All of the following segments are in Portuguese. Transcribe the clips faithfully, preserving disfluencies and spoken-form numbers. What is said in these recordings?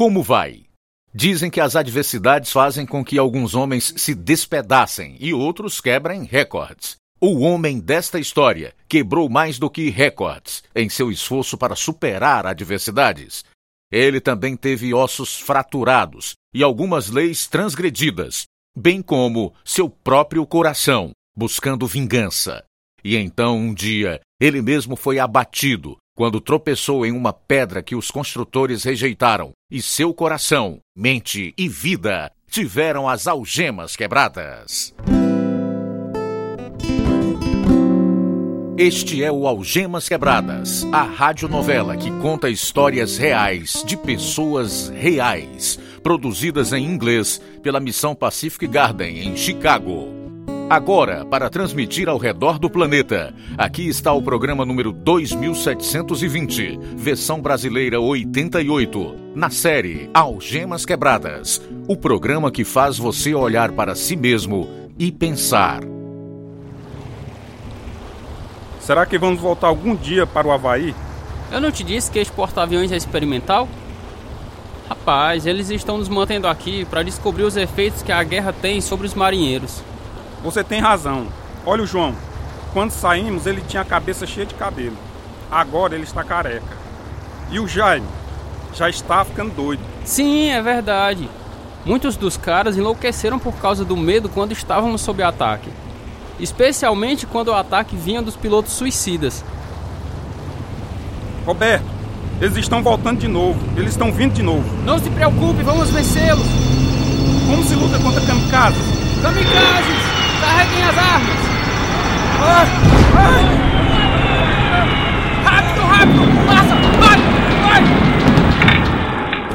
Como vai? Dizem que as adversidades fazem com que alguns homens se despedacem e outros quebrem recordes. O homem desta história quebrou mais do que recordes em seu esforço para superar adversidades. Ele também teve ossos fraturados e algumas leis transgredidas, bem como seu próprio coração, buscando vingança. E então, um dia, ele mesmo foi abatido quando tropeçou em uma pedra que os construtores rejeitaram, e seu coração, mente e vida tiveram as algemas quebradas. Este é o Algemas Quebradas, a radionovela que conta histórias reais de pessoas reais, produzidas em inglês pela missão Pacific Garden, em Chicago. Agora, para transmitir ao redor do planeta, aqui está o programa número dois mil setecentos e vinte, versão brasileira oitenta e oito, na série Algemas Quebradas, o programa que faz você olhar para si mesmo e pensar. Será que vamos voltar algum dia para o Havaí? Eu não te disse que este porta-aviões é experimental? Rapaz, eles estão nos mantendo aqui para descobrir os efeitos que a guerra tem sobre os marinheiros. Você tem razão. Olha o João. Quando saímos, ele tinha a cabeça cheia de cabelo. Agora ele está careca. E o Jairo? Já está ficando doido. Sim, é verdade. Muitos dos caras enlouqueceram por causa do medo quando estávamos sob ataque. Especialmente quando o ataque vinha dos pilotos suicidas. Roberto, eles estão voltando de novo. Eles estão vindo de novo. Não se preocupe, vamos vencê-los. Como se luta contra kamikazes? Kamikazes! Carreguem as armas! Ah, ah. Rápido, rápido! Passa! Vai!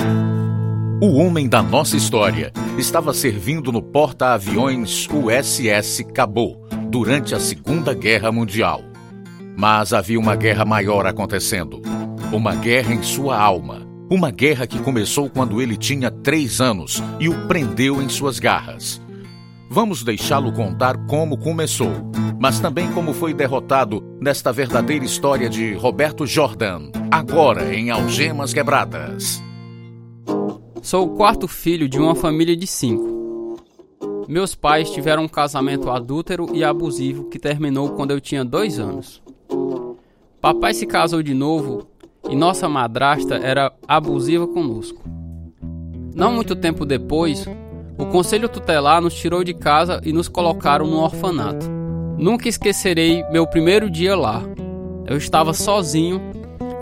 Vai! O homem da nossa história estava servindo no porta-aviões U S S Cabot durante a Segunda Guerra Mundial. Mas havia uma guerra maior acontecendo. Uma guerra em sua alma. Uma guerra que começou quando ele tinha três anos e o prendeu em suas garras. Vamos deixá-lo contar como começou, mas também como foi derrotado nesta verdadeira história de Roberto Jordan, agora em Algemas Quebradas. Sou o quarto filho de uma família de cinco. Meus pais tiveram um casamento adúltero e abusivo que terminou quando eu tinha dois anos. Papai se casou de novo e nossa madrasta era abusiva conosco. Não muito tempo depois, o conselho tutelar nos tirou de casa e nos colocaram num orfanato. Nunca esquecerei meu primeiro dia lá. Eu estava sozinho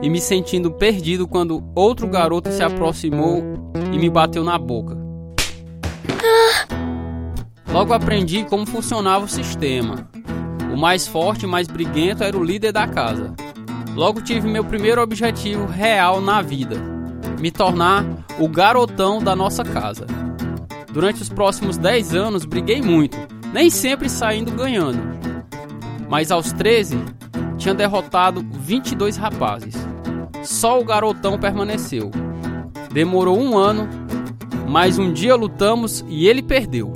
e me sentindo perdido quando outro garoto se aproximou e me bateu na boca. Logo aprendi como funcionava o sistema. O mais forte e mais briguento era o líder da casa. Logo tive meu primeiro objetivo real na vida: me tornar o garotão da nossa casa. Durante os próximos dez anos briguei muito, nem sempre saindo ganhando. Mas aos treze, tinha derrotado vinte e dois rapazes. Só o garotão permaneceu. Demorou um ano, mas um dia lutamos e ele perdeu.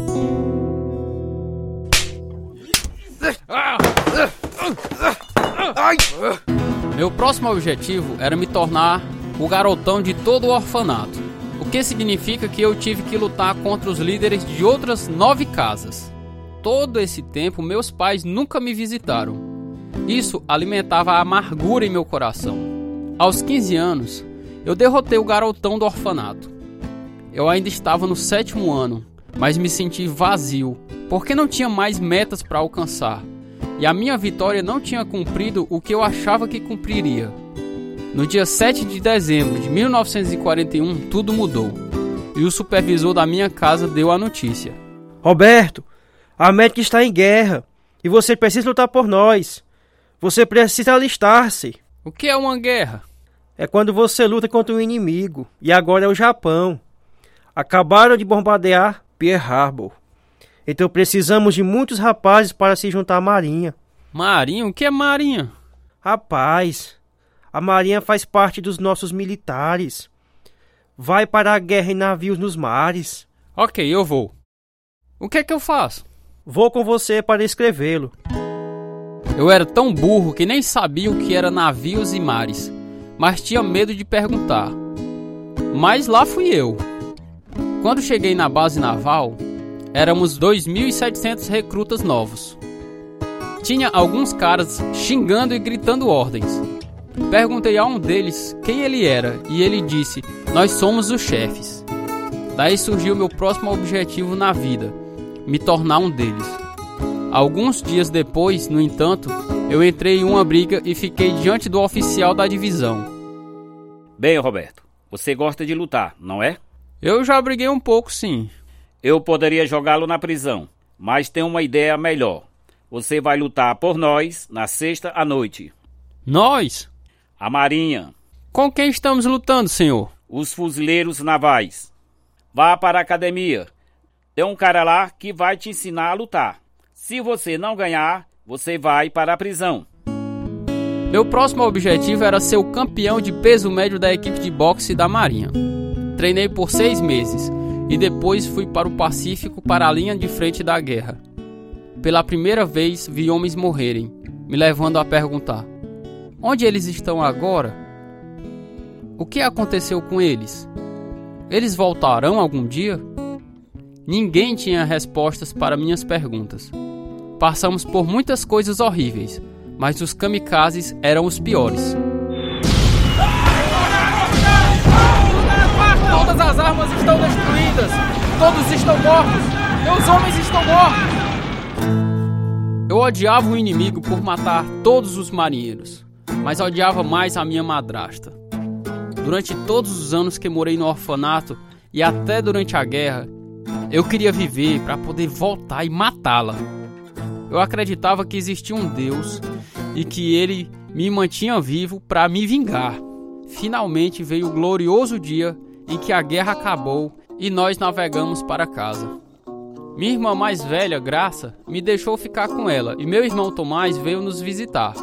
Meu próximo objetivo era me tornar o garotão de todo o orfanato, o que significa que eu tive que lutar contra os líderes de outras nove casas. Todo esse tempo, meus pais nunca me visitaram. Isso alimentava a amargura em meu coração. Aos quinze anos, eu derrotei o garotão do orfanato. Eu ainda estava no sétimo ano, mas me senti vazio, porque não tinha mais metas para alcançar, e a minha vitória não tinha cumprido o que eu achava que cumpriria. No dia sete de dezembro de mil novecentos e quarenta e um, tudo mudou, e o supervisor da minha casa deu a notícia. Roberto, a América está em guerra, e você precisa lutar por nós. Você precisa alistar-se. O que é uma guerra? É quando você luta contra um inimigo, e agora é o Japão. Acabaram de bombardear Pearl Harbor. Então precisamos de muitos rapazes para se juntar à Marinha. Marinha? O que é Marinha? Rapaz, a Marinha faz parte dos nossos militares. Vai para a guerra em navios nos mares. Ok, eu vou. O que é que eu faço? Vou com você para escrevê-lo. Eu era tão burro que nem sabia o que era navios e mares, mas tinha medo de perguntar. mas lá fui eu. Quando cheguei na base naval, éramos dois mil e setecentos recrutas novos. Tinha alguns caras xingando e gritando ordens. Perguntei a um deles quem ele era e ele disse: "Nós somos os chefes". Daí surgiu meu próximo objetivo na vida, me tornar um deles. Alguns dias depois, no entanto, eu entrei em uma briga e fiquei diante do oficial da divisão. Bem, Roberto, você gosta de lutar, não é? Eu já briguei um pouco, sim. Eu poderia jogá-lo na prisão, mas tenho uma ideia melhor. Você vai lutar por nós na sexta à noite. Nós? A Marinha. Com quem estamos lutando, senhor? Os fuzileiros navais. Vá para a academia. Tem um cara lá que vai te ensinar a lutar. Se você não ganhar, você vai para a prisão. Meu próximo objetivo era ser o campeão de peso médio da equipe de boxe da Marinha. Treinei por seis meses e depois fui para o Pacífico para a linha de frente da guerra. Pela primeira vez vi homens morrerem, me levando a perguntar: onde eles estão agora? O que aconteceu com eles? Eles voltarão algum dia? Ninguém tinha respostas para minhas perguntas. Passamos por muitas coisas horríveis, mas os kamikazes eram os piores. Todas as armas estão destruídas! Todos estão mortos! Meus homens estão mortos! Eu odiava o inimigo por matar todos os marinheiros, mas odiava mais a minha madrasta. Durante todos os anos que morei no orfanato e até durante a guerra, eu queria viver para poder voltar e matá-la. Eu acreditava que existia um Deus e que ele me mantinha vivo para me vingar. Finalmente veio o glorioso dia em que a guerra acabou e nós navegamos para casa. Minha irmã mais velha, Graça, me deixou ficar com ela e meu irmão Tomás veio nos visitar.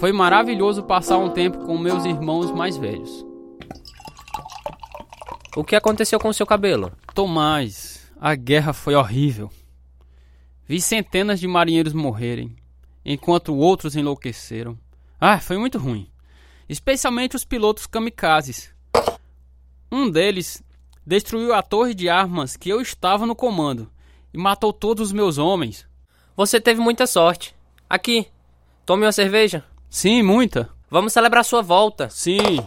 Foi maravilhoso passar um tempo com meus irmãos mais velhos. O que aconteceu com o seu cabelo? Tomás, a guerra foi horrível. Vi centenas de marinheiros morrerem, enquanto outros enlouqueceram. Ah, foi muito ruim. Especialmente os pilotos kamikazes. Um deles destruiu a torre de armas que eu estava no comando e matou todos os meus homens. Você teve muita sorte. Aqui, tome uma cerveja. Sim, muita. Vamos celebrar sua volta. Sim.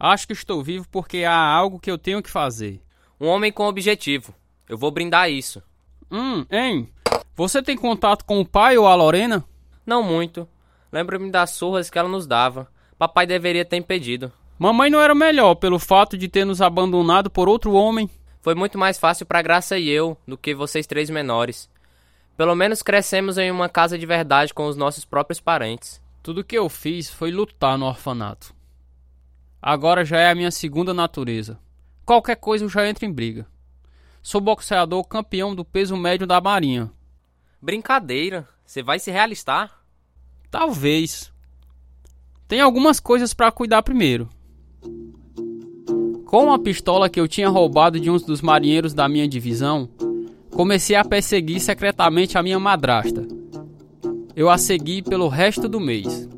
Acho que estou vivo porque há algo que eu tenho que fazer. Um homem com objetivo. Eu vou brindar isso. Hum, hein? Você tem contato com o pai ou a Lorena? Não muito. Lembro-me das surras que ela nos dava. Papai deveria ter impedido. Mamãe não era melhor pelo fato de ter nos abandonado por outro homem. Foi muito mais fácil para Graça e eu do que vocês três menores. Pelo menos crescemos em uma casa de verdade com os nossos próprios parentes. Tudo que eu fiz foi lutar no orfanato. Agora já é a minha segunda natureza. Qualquer coisa eu já entro em briga. Sou boxeador campeão do peso médio da Marinha. Brincadeira. Você vai se realistar? Talvez. Tem algumas coisas para cuidar primeiro. Com uma pistola que eu tinha roubado de um dos marinheiros da minha divisão, comecei a perseguir secretamente a minha madrasta. Eu a segui pelo resto do mês.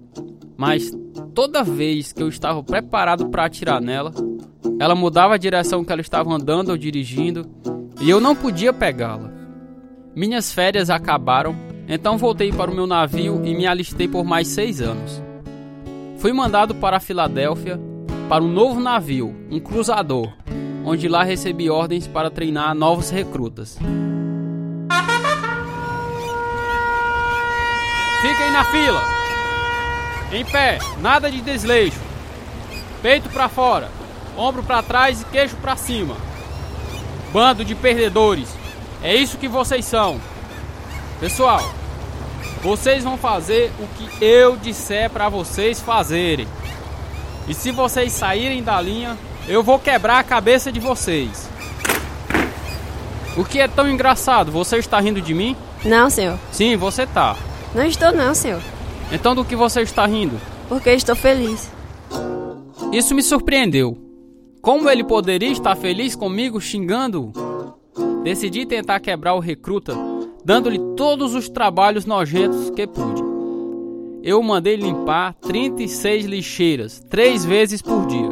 Mas toda vez que eu estava preparado para atirar nela, ela mudava a direção que ela estava andando ou dirigindo, e eu não podia pegá-la. Minhas férias acabaram, então voltei para o meu navio e me alistei por mais seis anos. Fui mandado para a Filadélfia, para um novo navio, um cruzador, onde lá recebi ordens para treinar novos recrutas. Fiquem na fila! Em pé, nada de desleixo. Peito para fora, ombro para trás e queixo para cima. Bando de perdedores, é isso que vocês são. Pessoal, vocês vão fazer o que eu disser para vocês fazerem. E se vocês saírem da linha, eu vou quebrar a cabeça de vocês. O que é tão engraçado? Você está rindo de mim? Não, senhor. Sim, você está. Não estou não, senhor. Então do que você está rindo? Porque estou feliz. Isso me surpreendeu. Como ele poderia estar feliz comigo xingando-o? Decidi tentar quebrar o recruta, dando-lhe todos os trabalhos nojentos que pude. Eu mandei limpar trinta e seis lixeiras, três vezes por dia.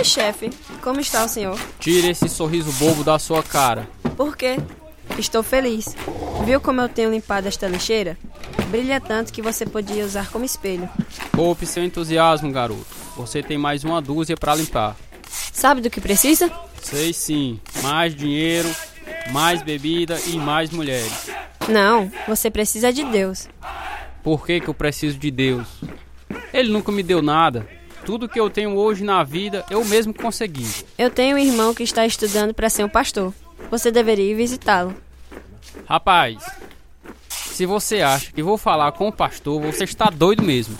Oi, chefe. Como está o senhor? Tire esse sorriso bobo da sua cara. Por quê? Estou feliz. Viu como eu tenho limpado esta lixeira? Brilha tanto que você podia usar como espelho. Poupe seu entusiasmo, garoto. Você tem mais uma dúzia para limpar. Sabe do que precisa? Sei sim. Mais dinheiro, mais bebida e mais mulheres. Não, você precisa de Deus. Por que que eu preciso de Deus? Ele nunca me deu nada. Tudo que eu tenho hoje na vida, eu mesmo consegui. Eu tenho um irmão que está estudando para ser um pastor. Você deveria ir visitá-lo. Rapaz, se você acha que vou falar com o pastor, você está doido mesmo.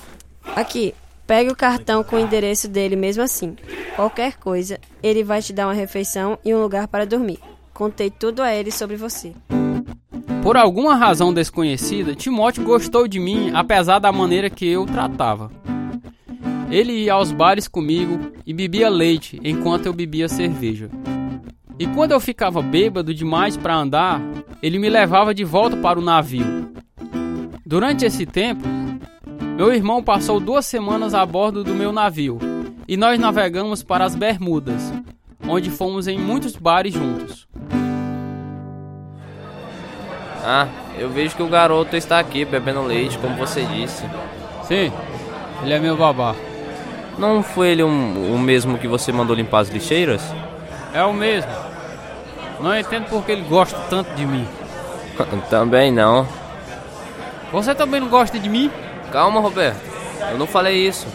Aqui, pegue o cartão com o endereço dele mesmo assim. Qualquer coisa, ele vai te dar uma refeição e um lugar para dormir. Contei tudo a ele sobre você. Por alguma razão desconhecida, Timóteo gostou de mim, apesar da maneira que eu o tratava. Ele ia aos bares comigo e bebia leite enquanto eu bebia cerveja. E quando eu ficava bêbado demais para andar, ele me levava de volta para o navio. Durante esse tempo, meu irmão passou duas semanas a bordo do meu navio e nós navegamos para as Bermudas, onde fomos em muitos bares juntos. Ah, eu vejo que o garoto está aqui bebendo leite, como você disse. Sim, ele é meu babá. Não foi ele um, o mesmo que você mandou limpar as lixeiras? É o mesmo. Não entendo porque ele gosta tanto de mim. Também não. Você também não gosta de mim? Calma, Roberto. Eu não falei isso.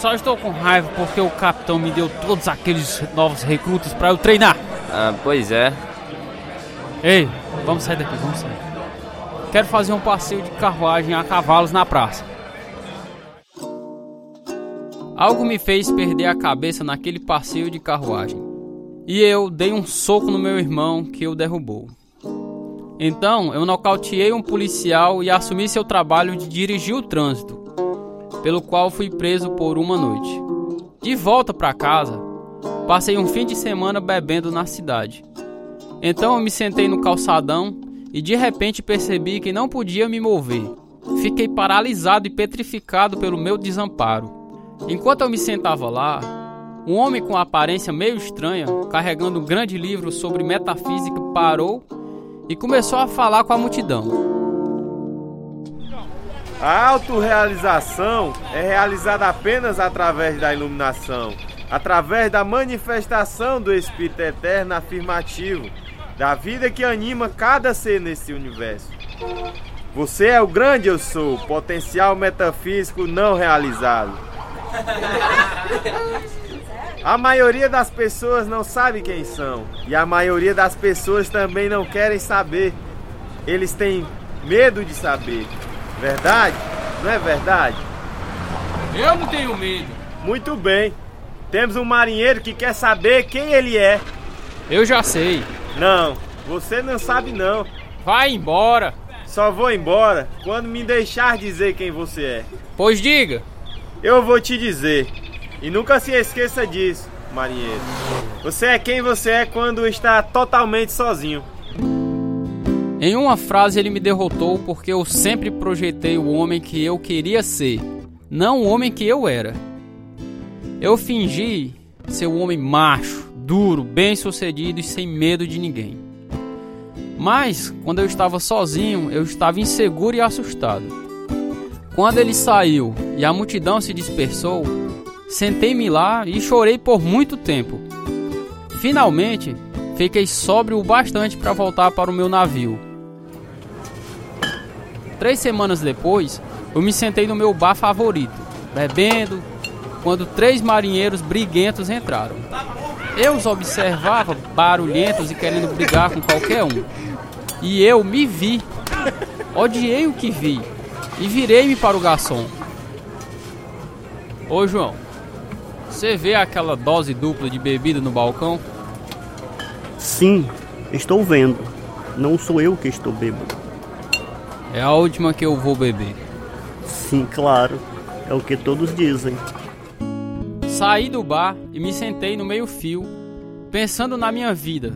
Só estou com raiva porque o capitão me deu todos aqueles novos recrutas para eu treinar. Ah, pois é. Ei, vamos sair daqui, vamos sair. Quero fazer um passeio de carruagem a cavalos na praça. Algo me fez perder a cabeça naquele passeio de carruagem. E eu dei um soco no meu irmão que o derrubou. Então eu nocauteei um policial e assumi seu trabalho de dirigir o trânsito, pelo qual fui preso por uma noite. De volta para casa, passei um fim de semana bebendo na cidade. Então eu me sentei no calçadão e de repente percebi que não podia me mover. Fiquei paralisado e petrificado pelo meu desamparo. Enquanto eu me sentava lá, um homem com aparência meio estranha, carregando um grande livro sobre metafísica, parou e começou a falar com a multidão. A autorrealização é realizada apenas através da iluminação, através da manifestação do Espírito Eterno afirmativo, da vida que anima cada ser nesse universo. Você é o grande eu sou, potencial metafísico não realizado. A maioria das pessoas não sabe quem são. E a maioria das pessoas também não querem saber. Eles têm medo de saber. Verdade? Não é verdade? Eu não tenho medo. Muito bem. Temos um marinheiro que quer saber quem ele é. Eu já sei. Não, você não sabe não. Vai embora. Só vou embora quando me deixar dizer quem você é. Pois diga. Eu vou te dizer. E nunca se esqueça disso, marinheiro. Você é quem você é quando está totalmente sozinho. Em uma frase ele me derrotou porque eu sempre projetei o homem que eu queria ser, não o homem que eu era. Eu fingi ser um homem macho, duro, bem-sucedido e sem medo de ninguém. Mas, quando eu estava sozinho, eu estava inseguro e assustado. Quando ele saiu e a multidão se dispersou, sentei-me lá e chorei por muito tempo. Finalmente, fiquei sóbrio o bastante para voltar para o meu navio. Três semanas depois, eu me sentei no meu bar favorito, bebendo, quando três marinheiros briguentos entraram. Eu os observava barulhentos e querendo brigar com qualquer um. E eu me vi. Odiei o que vi e virei-me para o garçom. Ô João, você vê aquela dose dupla de bebida no balcão? Sim, estou vendo. Não sou eu que estou bêbado. É a última que eu vou beber. Sim, claro. É o que todos dizem. Saí do bar e me sentei no meio-fio, pensando na minha vida,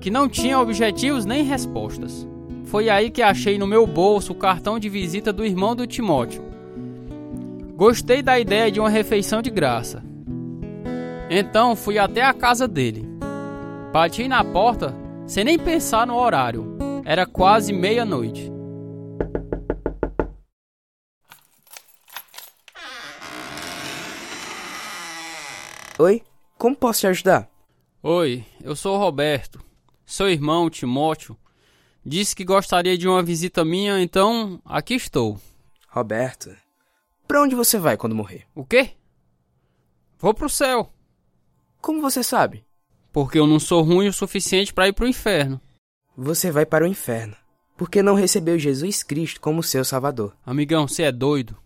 que não tinha objetivos nem respostas. Foi aí que achei no meu bolso o cartão de visita do irmão do Timóteo. Gostei da ideia de uma refeição de graça. Então fui até a casa dele. Bati na porta sem nem pensar no horário. Era quase meia-noite. Oi, como posso te ajudar? Oi, eu sou o Roberto. Seu irmão, Timóteo, disse que gostaria de uma visita minha, então aqui estou. Roberto, pra onde você vai quando morrer? O quê? Vou pro céu. Como você sabe? Porque eu não sou ruim o suficiente para ir pro inferno. Você vai para o inferno, porque não recebeu Jesus Cristo como seu salvador. Amigão, você é doido.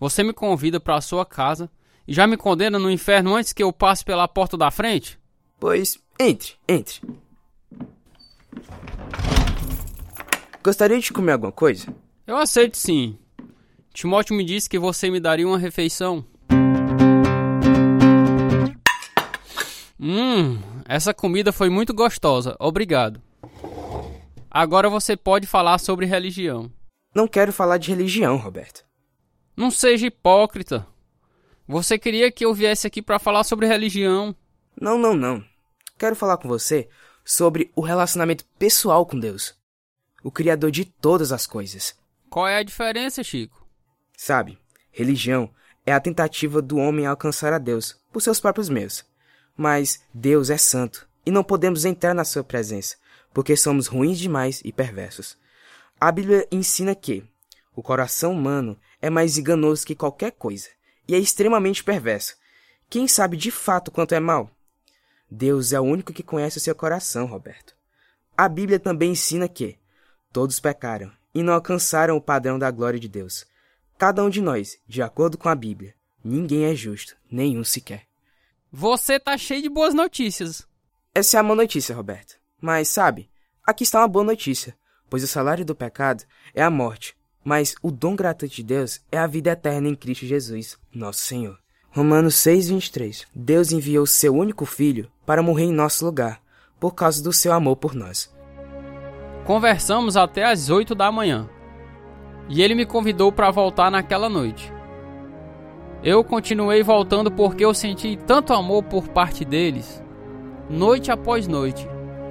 Você me convida para a sua casa e já me condena no inferno antes que eu passe pela porta da frente? Pois, entre, entre. Gostaria de comer alguma coisa? Eu aceito sim. Timóteo me disse que você me daria uma refeição. Hum, essa comida foi muito gostosa, obrigado. Agora você pode falar sobre religião. Não quero falar de religião, Roberto. Não seja hipócrita. Você queria que eu viesse aqui para falar sobre religião. Não, não, não. Quero falar com você sobre o relacionamento pessoal com Deus, o Criador de todas as coisas. Qual é a diferença, Chico? Sabe, religião é a tentativa do homem alcançar a Deus por seus próprios meios. Mas Deus é santo e não podemos entrar na sua presença, porque somos ruins demais e perversos. A Bíblia ensina que o coração humano é mais enganoso que qualquer coisa. E é extremamente perverso. Quem sabe de fato quanto é mau? Deus é o único que conhece o seu coração, Roberto. A Bíblia também ensina que todos pecaram e não alcançaram o padrão da glória de Deus. Cada um de nós, de acordo com a Bíblia, ninguém é justo, nenhum sequer. Você tá cheio de boas notícias. Essa é a má notícia, Roberto. Mas, sabe, aqui está uma boa notícia, pois o salário do pecado é a morte. Mas o dom gratuito de Deus é a vida eterna em Cristo Jesus, nosso Senhor. Romanos seis, vinte e três. Deus enviou seu único filho para morrer em nosso lugar, por causa do seu amor por nós. Conversamos até as oito da manhã. E ele me convidou para voltar naquela noite. Eu continuei voltando porque eu senti tanto amor por parte deles. Noite após noite,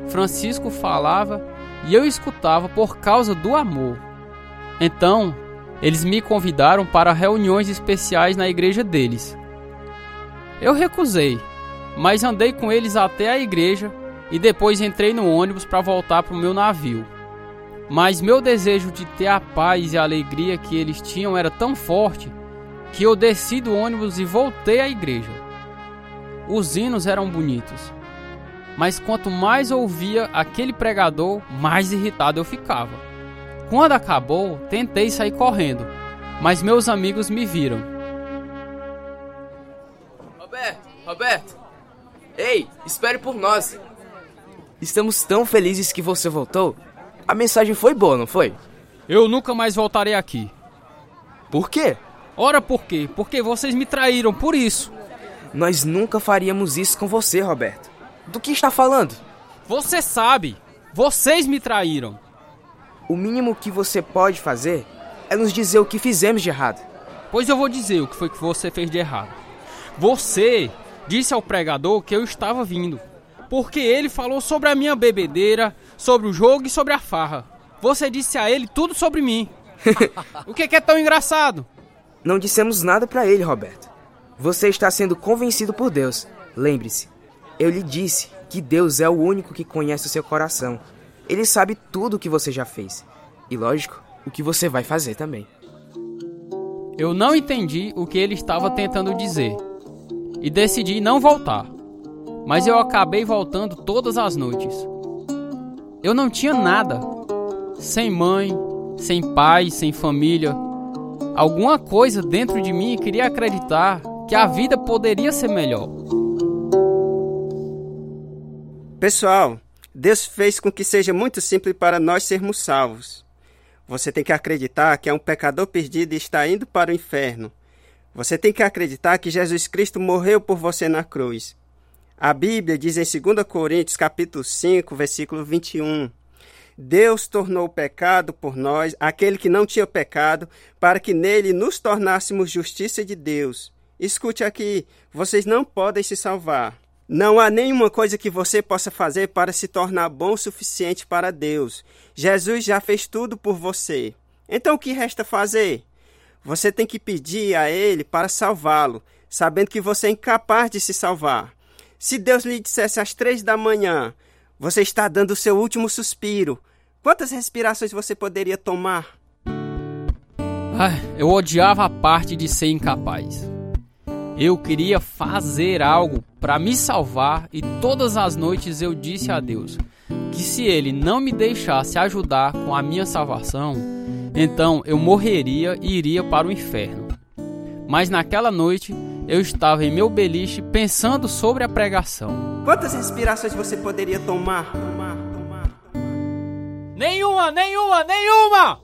Francisco falava e eu escutava por causa do amor. Então, eles me convidaram para reuniões especiais na igreja deles. Eu recusei, mas andei com eles até a igreja e depois entrei no ônibus para voltar para o meu navio. Mas meu desejo de ter a paz e a alegria que eles tinham era tão forte que eu desci do ônibus e voltei à igreja. Os hinos eram bonitos, mas quanto mais ouvia aquele pregador, mais irritado eu ficava. Quando acabou, tentei sair correndo, mas meus amigos me viram. Roberto, Roberto! Ei, espere por nós! Estamos tão felizes que você voltou. A mensagem foi boa, não foi? Eu nunca mais voltarei aqui. Por quê? Ora por quê? Porque vocês me traíram, por isso. Nós nunca faríamos isso com você, Roberto. Do que está falando? Você sabe, vocês me traíram. O mínimo que você pode fazer é nos dizer o que fizemos de errado. Pois eu vou dizer o que foi que você fez de errado. Você disse ao pregador que eu estava vindo, porque ele falou sobre a minha bebedeira, sobre o jogo e sobre a farra. Você disse a ele tudo sobre mim. O que é, que é tão engraçado? Não dissemos nada pra ele, Roberto. Você está sendo convencido por Deus. Lembre-se, eu lhe disse que Deus é o único que conhece o seu coração. Ele sabe tudo o que você já fez. E, lógico, o que você vai fazer também. Eu não entendi o que ele estava tentando dizer. E decidi não voltar. Mas eu acabei voltando todas as noites. Eu não tinha nada. Sem mãe, sem pai, sem família. Alguma coisa dentro de mim queria acreditar que a vida poderia ser melhor. Pessoal, Deus fez com que seja muito simples para nós sermos salvos. Você tem que acreditar que é um pecador perdido e está indo para o inferno. Você tem que acreditar que Jesus Cristo morreu por você na cruz. A Bíblia diz em dois Coríntios, capítulo cinco, versículo vinte e um. Deus tornou o pecado por nós, aquele que não tinha pecado, para que nele nos tornássemos justiça de Deus. Escute aqui, vocês não podem se salvar. Não há nenhuma coisa que você possa fazer para se tornar bom o suficiente para Deus. Jesus já fez tudo por você. Então o que resta fazer? Você tem que pedir a Ele para salvá-lo, sabendo que você é incapaz de se salvar. Se Deus lhe dissesse às três da manhã, você está dando o seu último suspiro, quantas respirações você poderia tomar? Ai, eu odiava a parte de ser incapaz. Eu queria fazer algo para me salvar e todas as noites eu disse a Deus que se Ele não me deixasse ajudar com a minha salvação, então eu morreria e iria para o inferno. Mas naquela noite eu estava em meu beliche pensando sobre a pregação. Quantas respirações você poderia tomar? Tomar, tomar, tomar. Nenhuma, nenhuma, nenhuma!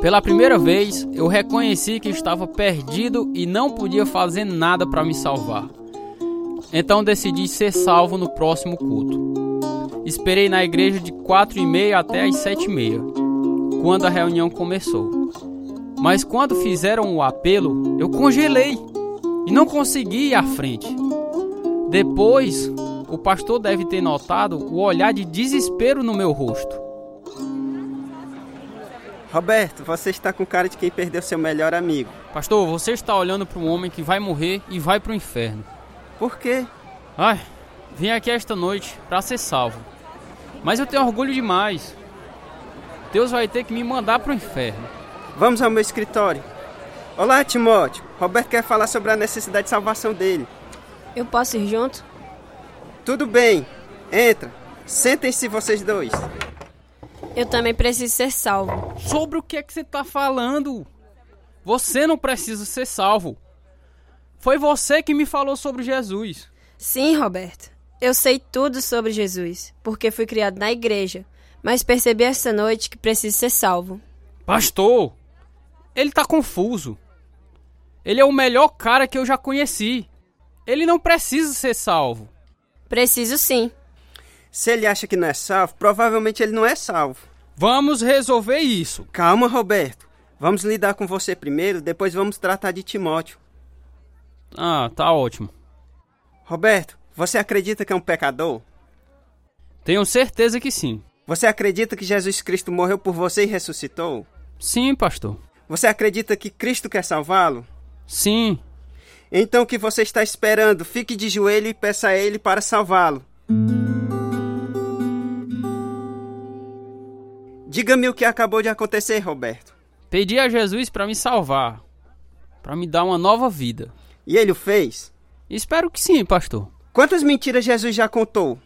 Pela primeira vez, eu reconheci que estava perdido e não podia fazer nada para me salvar. Então decidi ser salvo no próximo culto. Esperei na igreja de quatro e meia até as sete e meia, quando a reunião começou. Mas quando fizeram o apelo, eu congelei e não consegui ir à frente. Depois, o pastor deve ter notado o olhar de desespero no meu rosto. Roberto, você está com cara de quem perdeu seu melhor amigo. Pastor, você está olhando para um homem que vai morrer e vai para o inferno. Por quê? Ai, vim aqui esta noite para ser salvo. Mas eu tenho orgulho demais. Deus vai ter que me mandar para o inferno. Vamos ao meu escritório. Olá, Timóteo. Roberto quer falar sobre a necessidade de salvação dele. Eu posso ir junto? Tudo bem. Entra. Sentem-se vocês dois. Eu também preciso ser salvo. Sobre o que é que você está falando? Você não precisa ser salvo. Foi você que me falou sobre Jesus. Sim, Roberto. Eu sei tudo sobre Jesus, porque fui criado na igreja, mas percebi esta noite que preciso ser salvo. Pastor, ele está confuso. Ele é o melhor cara que eu já conheci. Ele não precisa ser salvo. Preciso sim. Se ele acha que não é salvo, provavelmente ele não é salvo. Vamos resolver isso. Calma, Roberto. Vamos lidar com você primeiro, depois vamos tratar de Timóteo. Ah, tá ótimo. Roberto, você acredita que é um pecador? Tenho certeza que sim. Você acredita que Jesus Cristo morreu por você e ressuscitou? Sim, pastor. Você acredita que Cristo quer salvá-lo? Sim. Então o que você está esperando? Fique de joelho e peça a Ele para salvá-lo. Diga-me o que acabou de acontecer, Roberto. Pedi a Jesus para me salvar, para me dar uma nova vida. E ele o fez? Espero que sim, pastor. Quantas mentiras Jesus já contou?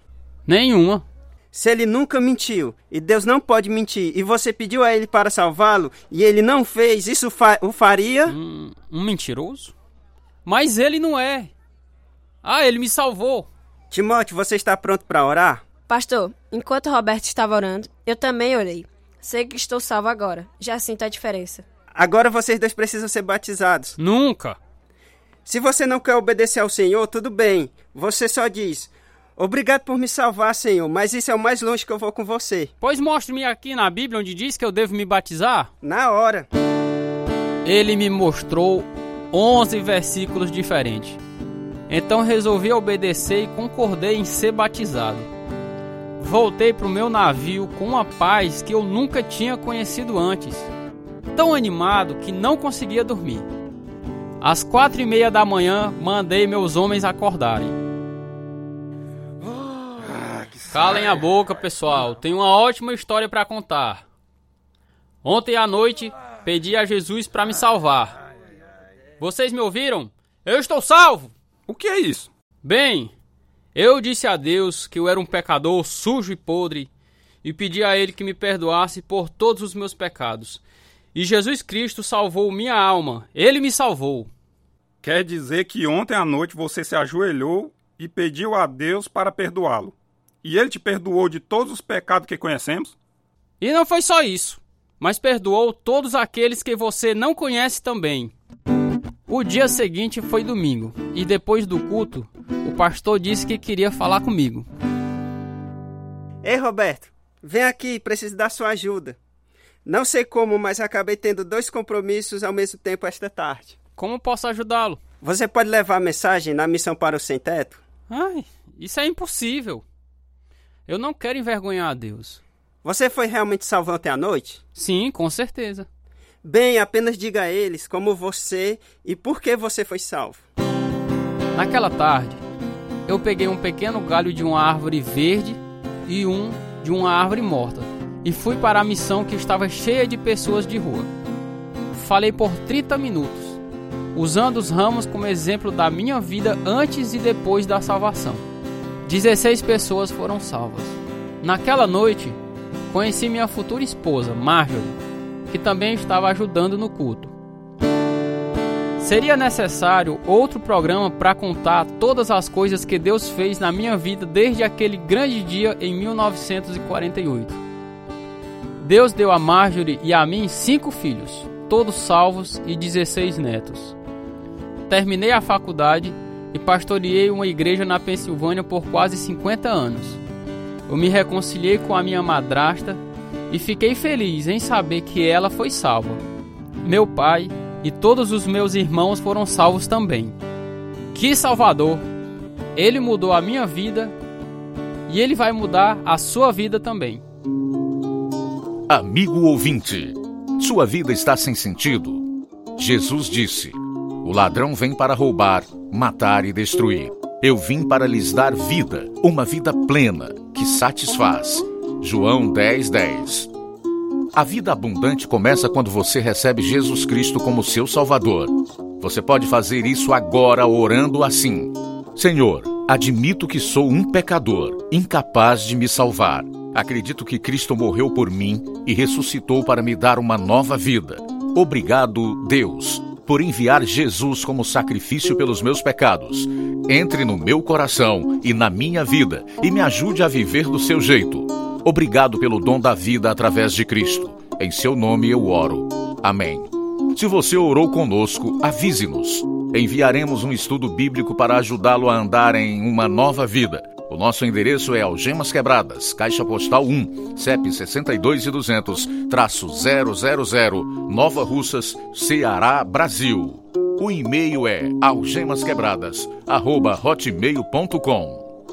Nenhuma. Se ele nunca mentiu, e Deus não pode mentir, e você pediu a ele para salvá-lo, e ele não fez, isso fa- o faria? Um, um mentiroso? Mas ele não é. Ah, ele me salvou. Timóteo, você está pronto para orar? Pastor, enquanto Roberto estava orando, eu também orei. Sei que estou salvo agora. Já sinto a diferença. Agora vocês dois precisam ser batizados. Nunca! Se você não quer obedecer ao Senhor, tudo bem. Você só diz, obrigado por me salvar, Senhor, mas isso é o mais longe que eu vou com você. Pois mostre-me aqui na Bíblia onde diz que eu devo me batizar. Na hora. Ele me mostrou onze versículos diferentes. Então resolvi obedecer e concordei em ser batizado. Voltei para o meu navio com uma paz que eu nunca tinha conhecido antes. Tão animado que não conseguia dormir. Às quatro e meia da manhã, mandei meus homens acordarem. Ah, Calem a boca, pessoal. Tenho uma ótima história para contar. Ontem à noite, pedi a Jesus para me salvar. Vocês me ouviram? Eu estou salvo! O que é isso? Bem... Eu disse a Deus que eu era um pecador sujo e podre e pedi a Ele que me perdoasse por todos os meus pecados. E Jesus Cristo salvou minha alma. Ele me salvou. Quer dizer que ontem à noite você se ajoelhou e pediu a Deus para perdoá-lo. E Ele te perdoou de todos os pecados que conhecemos? E não foi só isso, mas perdoou todos aqueles que você não conhece também. O dia seguinte foi domingo e depois do culto... O pastor disse que queria falar comigo. Ei, Roberto, vem aqui, preciso da sua ajuda. Não sei como, mas acabei tendo dois compromissos ao mesmo tempo esta tarde. Como posso ajudá-lo? Você pode levar a mensagem na missão para o sem-teto? Ai, isso é impossível. Eu não quero envergonhar a Deus. Você foi realmente salvo ontem à noite? Sim, com certeza. Bem, apenas diga a eles como você e por que você foi salvo. Naquela tarde, eu peguei um pequeno galho de uma árvore verde e um de uma árvore morta e fui para a missão que estava cheia de pessoas de rua. Falei por trinta minutos, usando os ramos como exemplo da minha vida antes e depois da salvação. dezesseis pessoas foram salvas. Naquela noite, conheci minha futura esposa, Marjorie, que também estava ajudando no culto. Seria necessário outro programa para contar todas as coisas que Deus fez na minha vida desde aquele grande dia em mil novecentos e quarenta e oito. Deus deu a Marjorie e a mim cinco filhos, todos salvos, e dezesseis netos. Terminei a faculdade e pastoreei uma igreja na Pensilvânia por quase cinquenta anos. Eu me reconciliei com a minha madrasta e fiquei feliz em saber que ela foi salva. Meu pai e todos os meus irmãos foram salvos também. Que Salvador! Ele mudou a minha vida e Ele vai mudar a sua vida também. Amigo ouvinte, sua vida está sem sentido. Jesus disse: o ladrão vem para roubar, matar e destruir. Eu vim para lhes dar vida, uma vida plena, que satisfaz. João dez, dez. A vida abundante começa quando você recebe Jesus Cristo como seu Salvador. Você pode fazer isso agora orando assim: Senhor, admito que sou um pecador, incapaz de me salvar. Acredito que Cristo morreu por mim e ressuscitou para me dar uma nova vida. Obrigado, Deus, por enviar Jesus como sacrifício pelos meus pecados. Entre no meu coração e na minha vida e me ajude a viver do seu jeito. Obrigado pelo dom da vida através de Cristo. Em seu nome eu oro. Amém. Se você orou conosco, avise-nos. Enviaremos um estudo bíblico para ajudá-lo a andar em uma nova vida. O nosso endereço é Algemas Quebradas, Caixa Postal um, C E P sessenta e dois mil e duzentos, zero zero zero, Nova Russas, Ceará, Brasil. O e-mail é algemasquebradas arroba hotmail ponto com.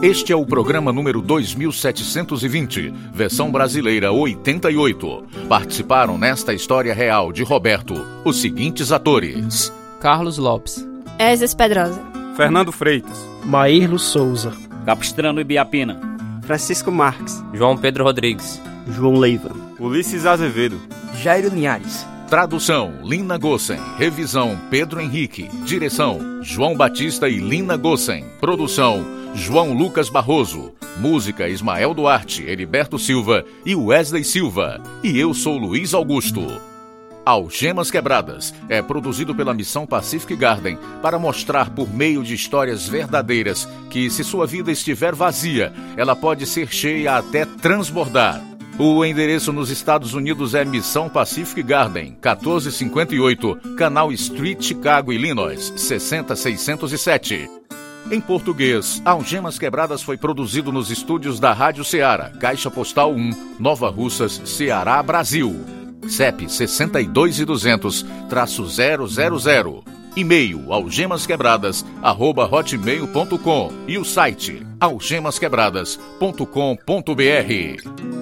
Este é o programa número dois mil setecentos e vinte, versão brasileira oitenta e oito. Participaram nesta história real de Roberto os seguintes atores: Carlos Lopes, Ezequiel Pedrosa, Fernando Freitas, Mairlo Souza, Capistrano Ibiapina, Francisco Marques, João Pedro Rodrigues, João Leiva, Ulisses Azevedo, Jairo Linhares. Tradução: Lina Gossen. Revisão: Pedro Henrique. Direção: João Batista e Lina Gossen. Produção: João Lucas Barroso. Música: Ismael Duarte, Heriberto Silva e Wesley Silva. E eu sou Luiz Augusto. Algemas Quebradas é produzido pela Missão Pacific Garden para mostrar por meio de histórias verdadeiras que, se sua vida estiver vazia, ela pode ser cheia até transbordar. O endereço nos Estados Unidos é Missão Pacific Garden, mil quatrocentos e cinquenta e oito, Canal Street, Chicago, Illinois, seis zero seis zero sete. Em português, Algemas Quebradas foi produzido nos estúdios da Rádio Ceará, Caixa Postal um, Nova Russas, Ceará, Brasil. C E P sessenta e dois mil e duzentos, zero zero zero. E-mail: algemasquebradas arroba hotmail ponto com e o site algemasquebradas ponto com ponto br.